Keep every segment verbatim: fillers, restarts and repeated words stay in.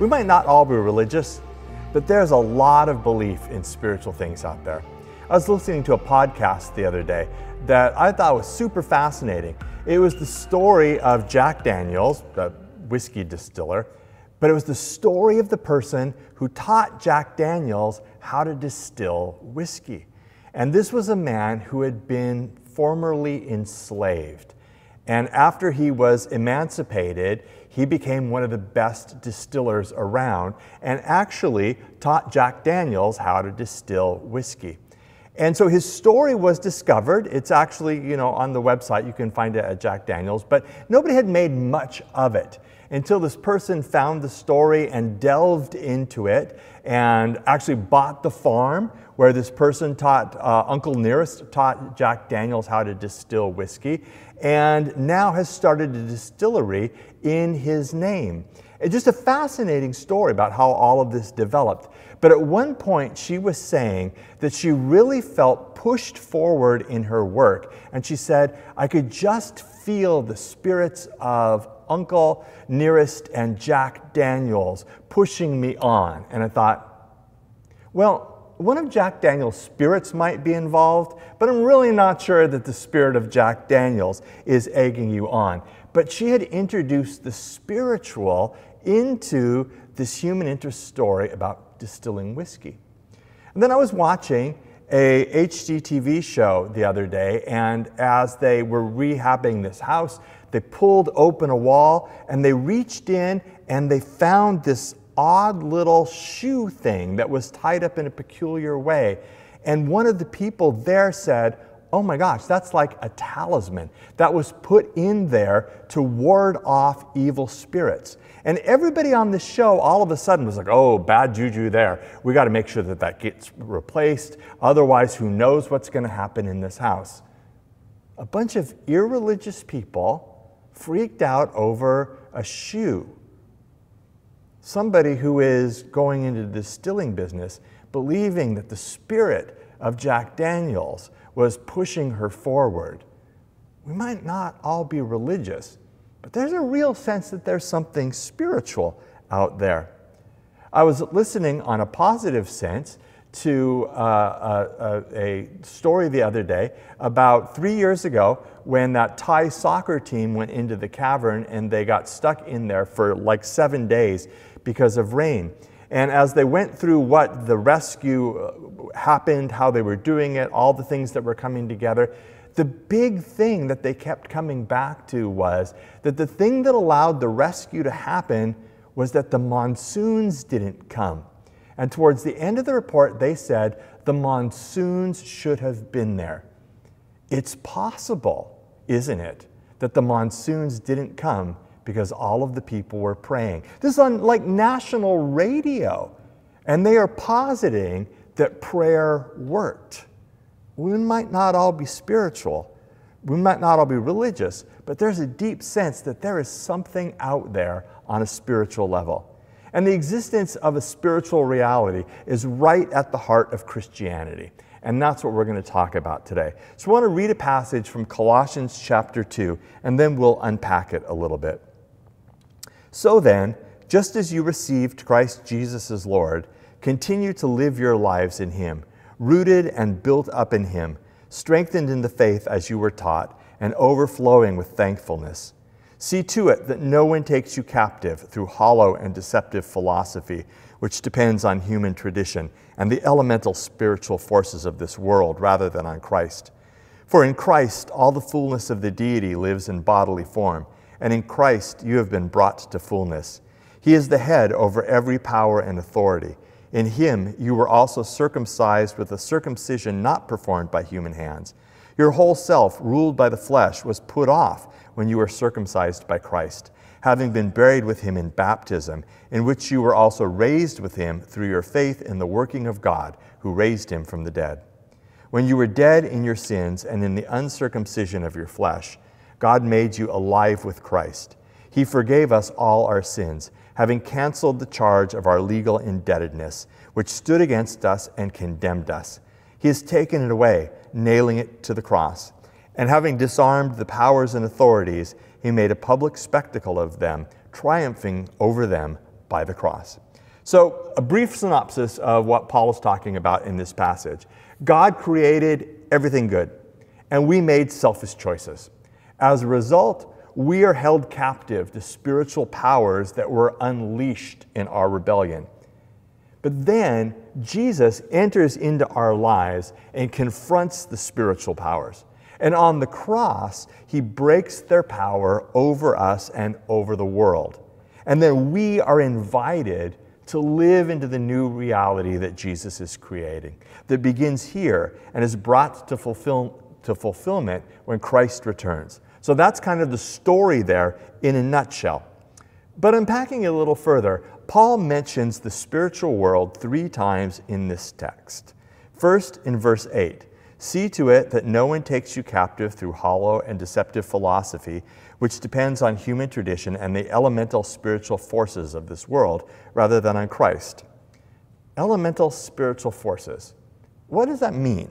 We might not all be religious, but there's a lot of belief in spiritual things out there. I was listening to a podcast the other day that I thought was super fascinating. It was the story of Jack Daniels, the whiskey distiller, but it was the story of the person who taught Jack Daniels how to distill whiskey. And this was a man who had been formerly enslaved. And after he was emancipated, he became one of the best distillers around and actually taught Jack Daniels how to distill whiskey. And so his story was discovered. It's actually, you know, on the website, you can find it at Jack Daniels, but nobody had made much of it until this person found the story and delved into it and actually bought the farm where this person taught, uh, Uncle Nearest taught Jack Daniels how to distill whiskey, and now has started a distillery in his name. It's just a fascinating story about how all of this developed. But at one point, she was saying that she really felt pushed forward in her work. And she said, I could just feel the spirits of Uncle Nearest and Jack Daniels pushing me on. And I thought, well, one of Jack Daniels' spirits might be involved, but I'm really not sure that the spirit of Jack Daniels is egging you on. But she had introduced the spiritual into this human interest story about distilling whiskey. And then I was watching a H G T V show the other day, and as they were rehabbing this house, they pulled open a wall and they reached in and they found this odd little shoe thing that was tied up in a peculiar way. And one of the people there said, oh my gosh, that's like a talisman that was put in there to ward off evil spirits. And everybody on the show all of a sudden was like, oh, bad juju there. We got to make sure that that gets replaced. Otherwise, who knows what's going to happen in this house? A bunch of irreligious people freaked out over a shoe. Somebody who is going into the distilling business believing that the spirit of Jack Daniels was pushing her forward. We might not all be religious, but there's a real sense that there's something spiritual out there. I was listening on a positive sense to uh, a, a story the other day about three years ago when that Thai soccer team went into the cavern and they got stuck in there for like seven days because of rain. And as they went through what the rescue happened, how they were doing it, all the things that were coming together, the big thing that they kept coming back to was that the thing that allowed the rescue to happen was that the monsoons didn't come. And towards the end of the report, they said, the monsoons should have been there. It's possible, isn't it, that the monsoons didn't come because all of the people were praying. This is on like national radio, and they are positing that prayer worked. We might not all be spiritual, we might not all be religious, but there's a deep sense that there is something out there on a spiritual level. And the existence of a spiritual reality is right at the heart of Christianity. And that's what we're going to talk about today. So I want to read a passage from Colossians chapter two, and then we'll unpack it a little bit. So then, just as you received Christ Jesus as Lord, continue to live your lives in Him, rooted and built up in Him, strengthened in the faith as you were taught, and overflowing with thankfulness. See to it that no one takes you captive through hollow and deceptive philosophy, which depends on human tradition and the elemental spiritual forces of this world rather than on Christ. For in Christ, all the fullness of the deity lives in bodily form, and in Christ you have been brought to fullness. He is the head over every power and authority. In Him you were also circumcised with a circumcision not performed by human hands. Your whole self, ruled by the flesh, was put off when you were circumcised by Christ, having been buried with Him in baptism, in which you were also raised with Him through your faith in the working of God, who raised Him from the dead. When you were dead in your sins and in the uncircumcision of your flesh, God made you alive with Christ. He forgave us all our sins, having canceled the charge of our legal indebtedness, which stood against us and condemned us. He has taken it away, nailing it to the cross. And having disarmed the powers and authorities, He made a public spectacle of them, triumphing over them by the cross. So a brief synopsis of what Paul is talking about in this passage. God created everything good, and we made selfish choices. As a result, we are held captive to spiritual powers that were unleashed in our rebellion. But then Jesus enters into our lives and confronts the spiritual powers. And on the cross, he breaks their power over us and over the world. And then we are invited to live into the new reality that Jesus is creating, that begins here and is brought to fulfill, to fulfillment when Christ returns. So that's kind of the story there in a nutshell. But unpacking it a little further, Paul mentions the spiritual world three times in this text. First, in verse eight, "See to it that no one takes you captive through hollow and deceptive philosophy, which depends on human tradition and the elemental spiritual forces of this world, rather than on Christ." Elemental spiritual forces. What does that mean?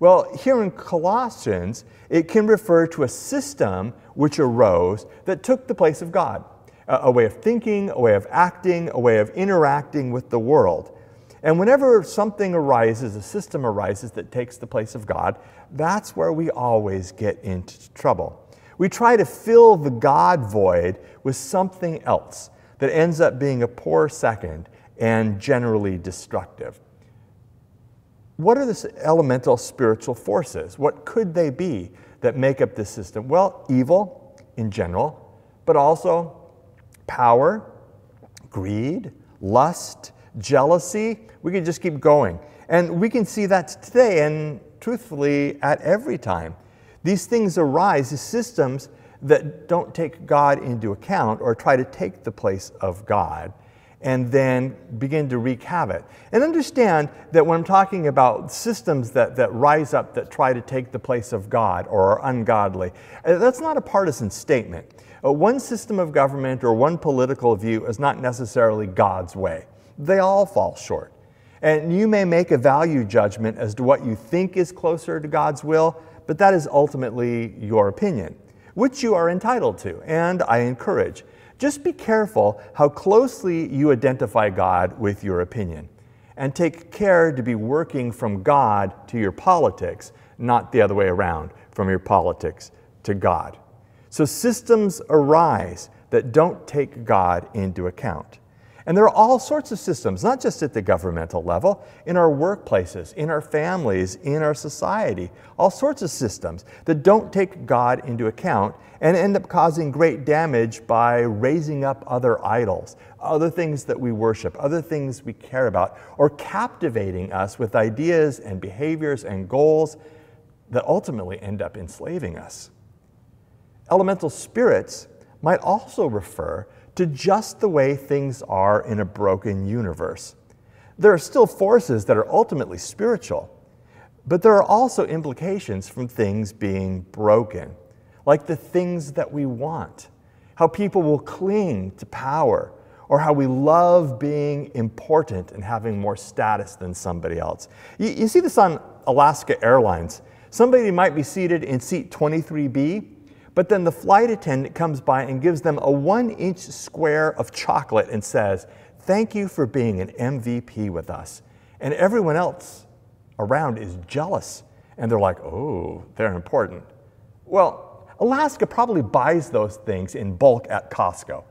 Well, here in Colossians, it can refer to a system which arose that took the place of God. A way of thinking, a way of acting, a way of interacting with the world. And whenever something arises, a system arises that takes the place of God, that's where we always get into trouble. We try to fill the God void with something else that ends up being a poor second and generally destructive. What are the elemental spiritual forces? What could they be that make up this system? Well, evil in general, but also power, greed, lust, jealousy. We can just keep going. And we can see that today and truthfully at every time. These things arise as systems that don't take God into account or try to take the place of God and then begin to wreak havoc. And understand that when I'm talking about systems that, that rise up that try to take the place of God or are ungodly, that's not a partisan statement. Uh, one system of government or one political view is not necessarily God's way. They all fall short. And you may make a value judgment as to what you think is closer to God's will, but that is ultimately your opinion, which you are entitled to, and I encourage. Just be careful how closely you identify God with your opinion, and take care to be working from God to your politics, not the other way around, from your politics to God. So systems arise that don't take God into account. And there are all sorts of systems, not just at the governmental level, in our workplaces, in our families, in our society, all sorts of systems that don't take God into account and end up causing great damage by raising up other idols, other things that we worship, other things we care about, or captivating us with ideas and behaviors and goals that ultimately end up enslaving us. Elemental spirits might also refer to just the way things are in a broken universe. There are still forces that are ultimately spiritual, but there are also implications from things being broken, like the things that we want, how people will cling to power, or how we love being important and having more status than somebody else. You, you see this on Alaska Airlines. Somebody might be seated in seat twenty-three B, but then the flight attendant comes by and gives them a one-inch square of chocolate and says, "Thank you for being an M V P with us." And everyone else around is jealous. And they're like, "Oh, they're important." Well, Alaska probably buys those things in bulk at Costco.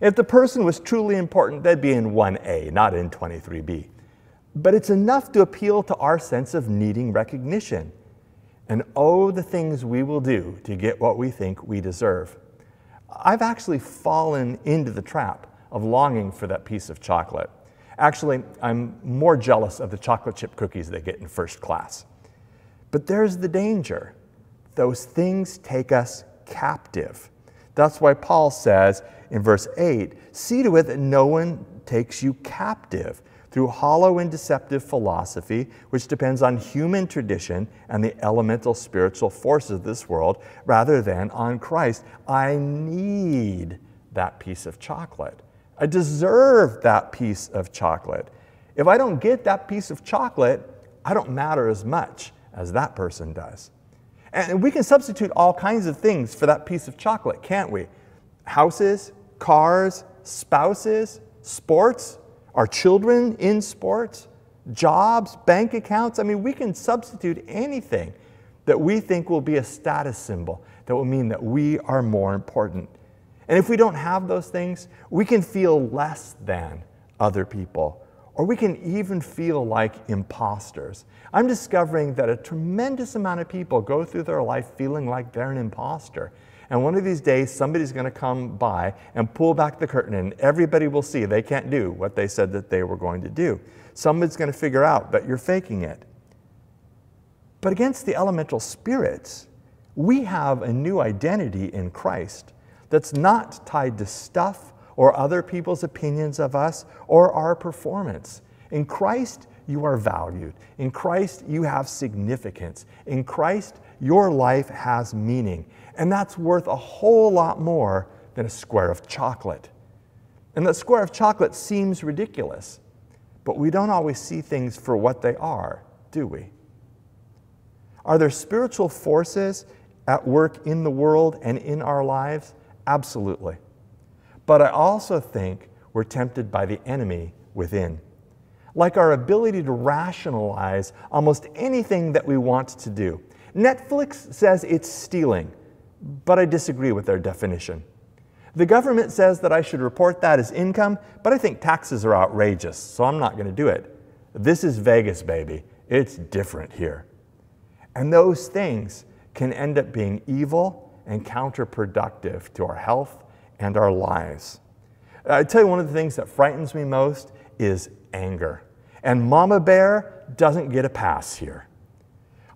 If the person was truly important, they'd be in one A, not in twenty-three B. But it's enough to appeal to our sense of needing recognition. And oh, the things we will do to get what we think we deserve. I've actually fallen into the trap of longing for that piece of chocolate. Actually, I'm more jealous of the chocolate chip cookies they get in first class. But there's the danger. Those things take us captive. That's why Paul says in verse eight, "See to it that no one takes you captive through hollow and deceptive philosophy, which depends on human tradition and the elemental spiritual forces of this world, rather than on Christ." I need that piece of chocolate. I deserve that piece of chocolate. If I don't get that piece of chocolate, I don't matter as much as that person does. And we can substitute all kinds of things for that piece of chocolate, can't we? Houses, cars, spouses, sports, our children in sports, jobs, bank accounts. I mean, we can substitute anything that we think will be a status symbol that will mean that we are more important. And if we don't have those things, we can feel less than other people, or we can even feel like imposters. I'm discovering that a tremendous amount of people go through their life feeling like they're an imposter. And one of these days, somebody's going to come by and pull back the curtain, and everybody will see they can't do what they said that they were going to do. Somebody's going to figure out that you're faking it. But against the elemental spirits, we have a new identity in Christ that's not tied to stuff or other people's opinions of us or our performance. In Christ, you are valued. In Christ, you have significance. In Christ, your life has meaning. And that's worth a whole lot more than a square of chocolate. And that square of chocolate seems ridiculous, but we don't always see things for what they are, do we? Are there spiritual forces at work in the world and in our lives? Absolutely. But I also think we're tempted by the enemy within. Like our ability to rationalize almost anything that we want to do. Netflix says it's stealing, but I disagree with their definition. The government says that I should report that as income, but I think taxes are outrageous, so I'm not going to do it. This is Vegas, baby. It's different here. And those things can end up being evil and counterproductive to our health and our lives. I tell you, one of the things that frightens me most is anger. And Mama Bear doesn't get a pass here.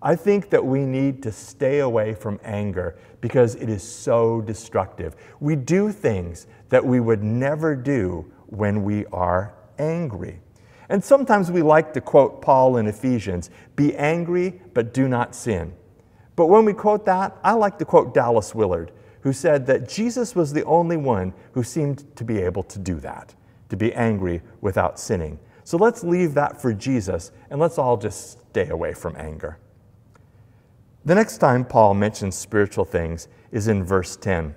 I think that we need to stay away from anger because it is so destructive. We do things that we would never do when we are angry. And sometimes we like to quote Paul in Ephesians, "Be angry, but do not sin." But when we quote that, I like to quote Dallas Willard, who said that Jesus was the only one who seemed to be able to do that, to be angry without sinning. So let's leave that for Jesus, and let's all just stay away from anger. The next time Paul mentions spiritual things is in verse ten.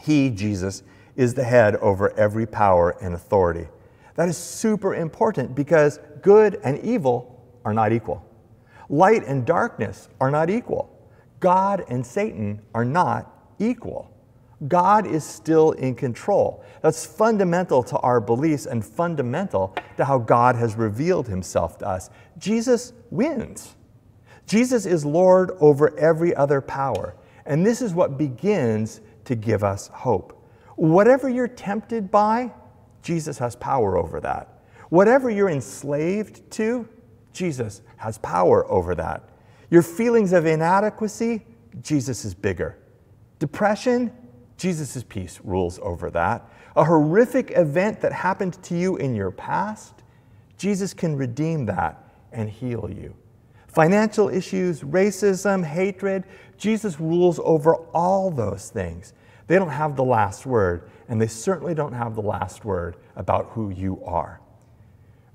He, Jesus, is the head over every power and authority. That is super important because good and evil are not equal. Light and darkness are not equal. God and Satan are not equal. God is still in control. That's fundamental to our beliefs and fundamental to how God has revealed himself to us. Jesus wins. Jesus is Lord over every other power. And this is what begins to give us hope. Whatever you're tempted by, Jesus has power over that. Whatever you're enslaved to, Jesus has power over that. Your feelings of inadequacy, Jesus is bigger. Depression, Jesus' peace rules over that. A horrific event that happened to you in your past, Jesus can redeem that and heal you. Financial issues, racism, hatred, Jesus rules over all those things. They don't have the last word, and they certainly don't have the last word about who you are.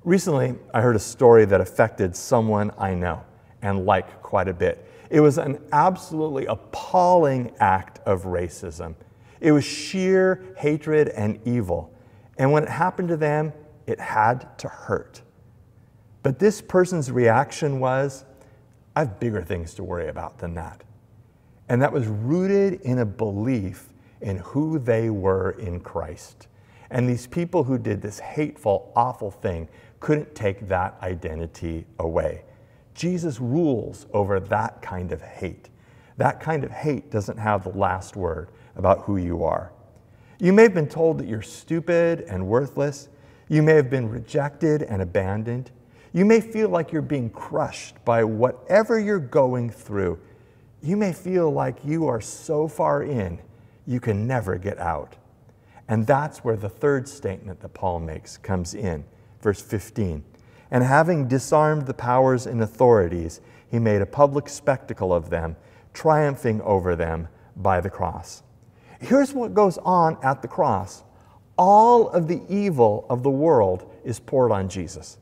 Recently, I heard a story that affected someone I know and like quite a bit. It was an absolutely appalling act of racism. It was sheer hatred and evil. And when it happened to them, it had to hurt. But this person's reaction was, I have bigger things to worry about than that. And that was rooted in a belief in who they were in Christ. And these people who did this hateful, awful thing couldn't take that identity away. Jesus rules over that kind of hate. That kind of hate doesn't have the last word about who you are. You may have been told that you're stupid and worthless. You may have been rejected and abandoned. You may feel like you're being crushed by whatever you're going through. You may feel like you are so far in, you can never get out. And that's where the third statement that Paul makes comes in, verse fifteen. And having disarmed the powers and authorities, he made a public spectacle of them, triumphing over them by the cross. Here's what goes on at the cross. All of the evil of the world is poured on Jesus.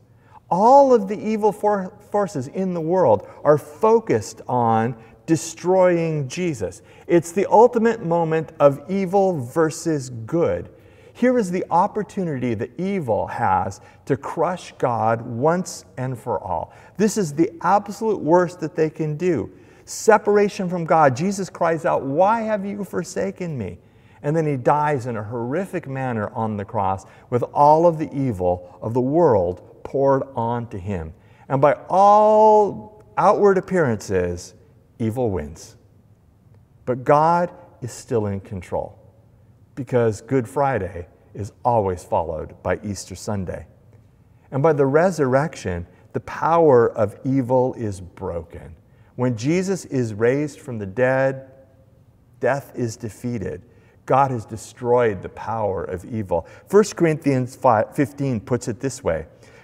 All of the evil for- forces in the world are focused on destroying Jesus. It's the ultimate moment of evil versus good. Here is the opportunity that evil has to crush God once and for all. This is the absolute worst that they can do. Separation from God. Jesus cries out, "Why have you forsaken me?" And then he dies in a horrific manner on the cross with all of the evil of the world poured onto him. And by all outward appearances, evil wins. But God is still in control, because Good Friday is always followed by Easter Sunday. And by the resurrection, the power of evil is broken. When Jesus is raised from the dead, death is defeated. God has destroyed the power of evil. First Corinthians fifteen puts it this way: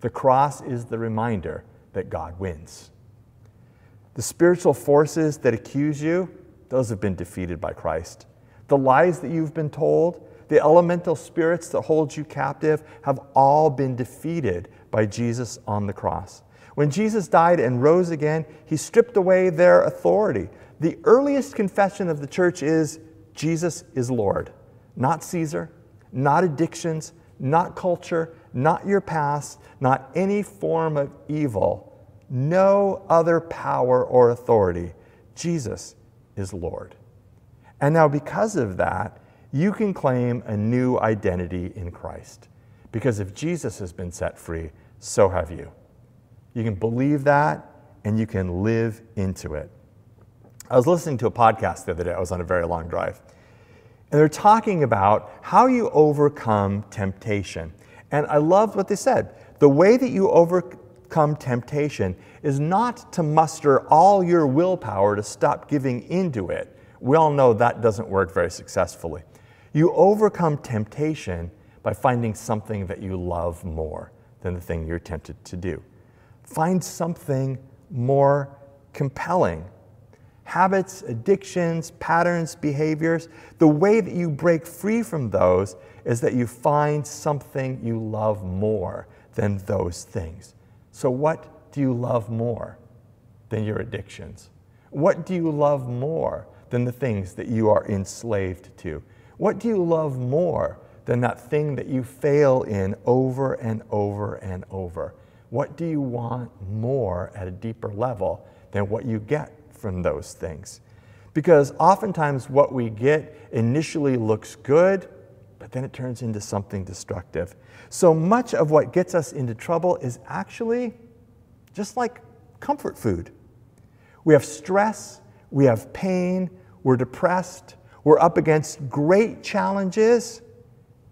The cross is the reminder that God wins. The spiritual forces that accuse you, those have been defeated by Christ. The lies that you've been told, the elemental spirits that hold you captive, have all been defeated by Jesus on the cross. When Jesus died and rose again, he stripped away their authority. The earliest confession of the church is, Jesus is Lord, not Caesar, not addictions, not culture, not your past, not any form of evil, no other power or authority. Jesus is Lord. And now because of that, you can claim a new identity in Christ. Because if Jesus has been set free, so have you. You can believe that and you can live into it. I was listening to a podcast the other day. I was on a very long drive. And they're talking about how you overcome temptation. And I loved what they said. The way that you overcome temptation is not to muster all your willpower to stop giving into it. We all know that doesn't work very successfully. You overcome temptation by finding something that you love more than the thing you're tempted to do. Find something more compelling. Habits, addictions, patterns, behaviors, the way that you break free from those is that you find something you love more than those things. So what do you love more than your addictions? What do you love more than the things that you are enslaved to? What do you love more than that thing that you fail in over and over and over? What do you want more at a deeper level than what you get from those things? Because oftentimes what we get initially looks good, but then it turns into something destructive. So much of what gets us into trouble is actually just like comfort food. We have stress, we have pain, we're depressed, we're up against great challenges,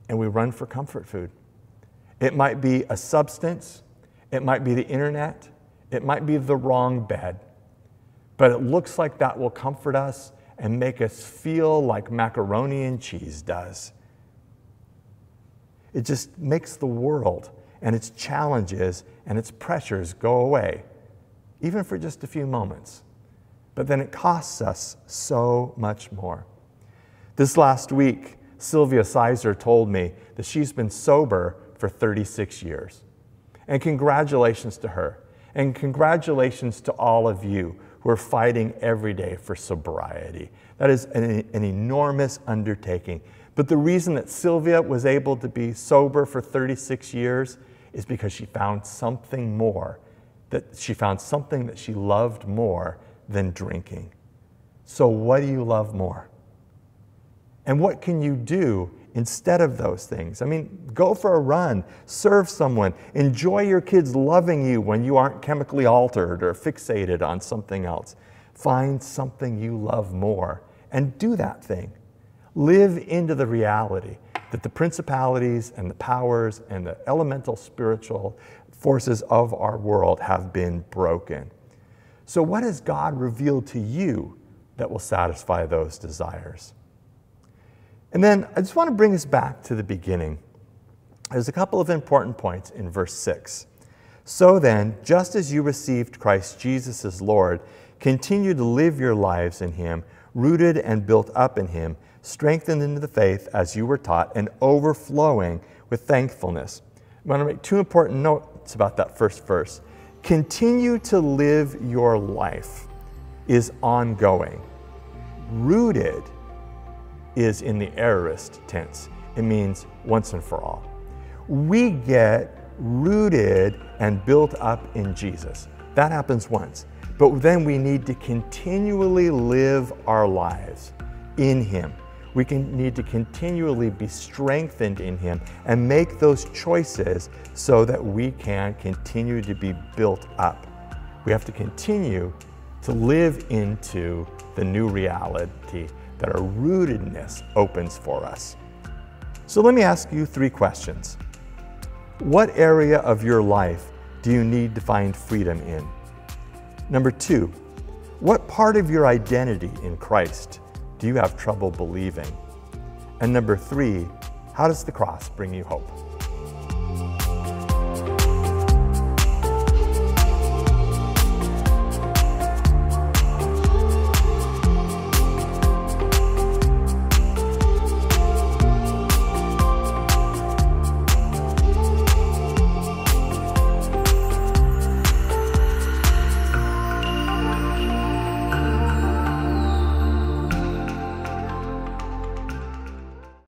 and we run for comfort food. It might be a substance, it might be the internet, it might be the wrong bed. But it looks like that will comfort us and make us feel like macaroni and cheese does. It just makes the world and its challenges and its pressures go away, even for just a few moments. But then it costs us so much more. This last week, Sylvia Sizer told me that she's been sober for thirty-six years. And congratulations to her. And congratulations to all of you who are fighting every day for sobriety. That is an, an enormous undertaking. But the reason that Sylvia was able to be sober for thirty-six years is because she found something more, that she found something that she loved more than drinking. So what do you love more? And what can you do instead of those things? I mean, go for a run, serve someone, enjoy your kids loving you when you aren't chemically altered or fixated on something else. Find something you love more and do that thing. Live into the reality that the principalities and the powers and the elemental spiritual forces of our world have been broken. So what has God revealed to you that will satisfy those desires? And then I just want to bring us back to the beginning. There's a couple of important points in verse six. So then, just as you received Christ Jesus as Lord, continue to live your lives in him, rooted and built up in him, strengthened into the faith as you were taught, and overflowing with thankfulness. I want to make two important notes about that first verse. Continue to live your life is ongoing. Rooted is in the aorist tense. It means once and for all. We get rooted and built up in Jesus. That happens once. But then we need to continually live our lives in him. We can need to continually be strengthened in him and make those choices so that we can continue to be built up. We have to continue to live into the new reality that our rootedness opens for us. So let me ask you three questions. What area of your life do you need to find freedom in? Number two, what part of your identity in Christ do you have trouble believing? And number three, how does the cross bring you hope?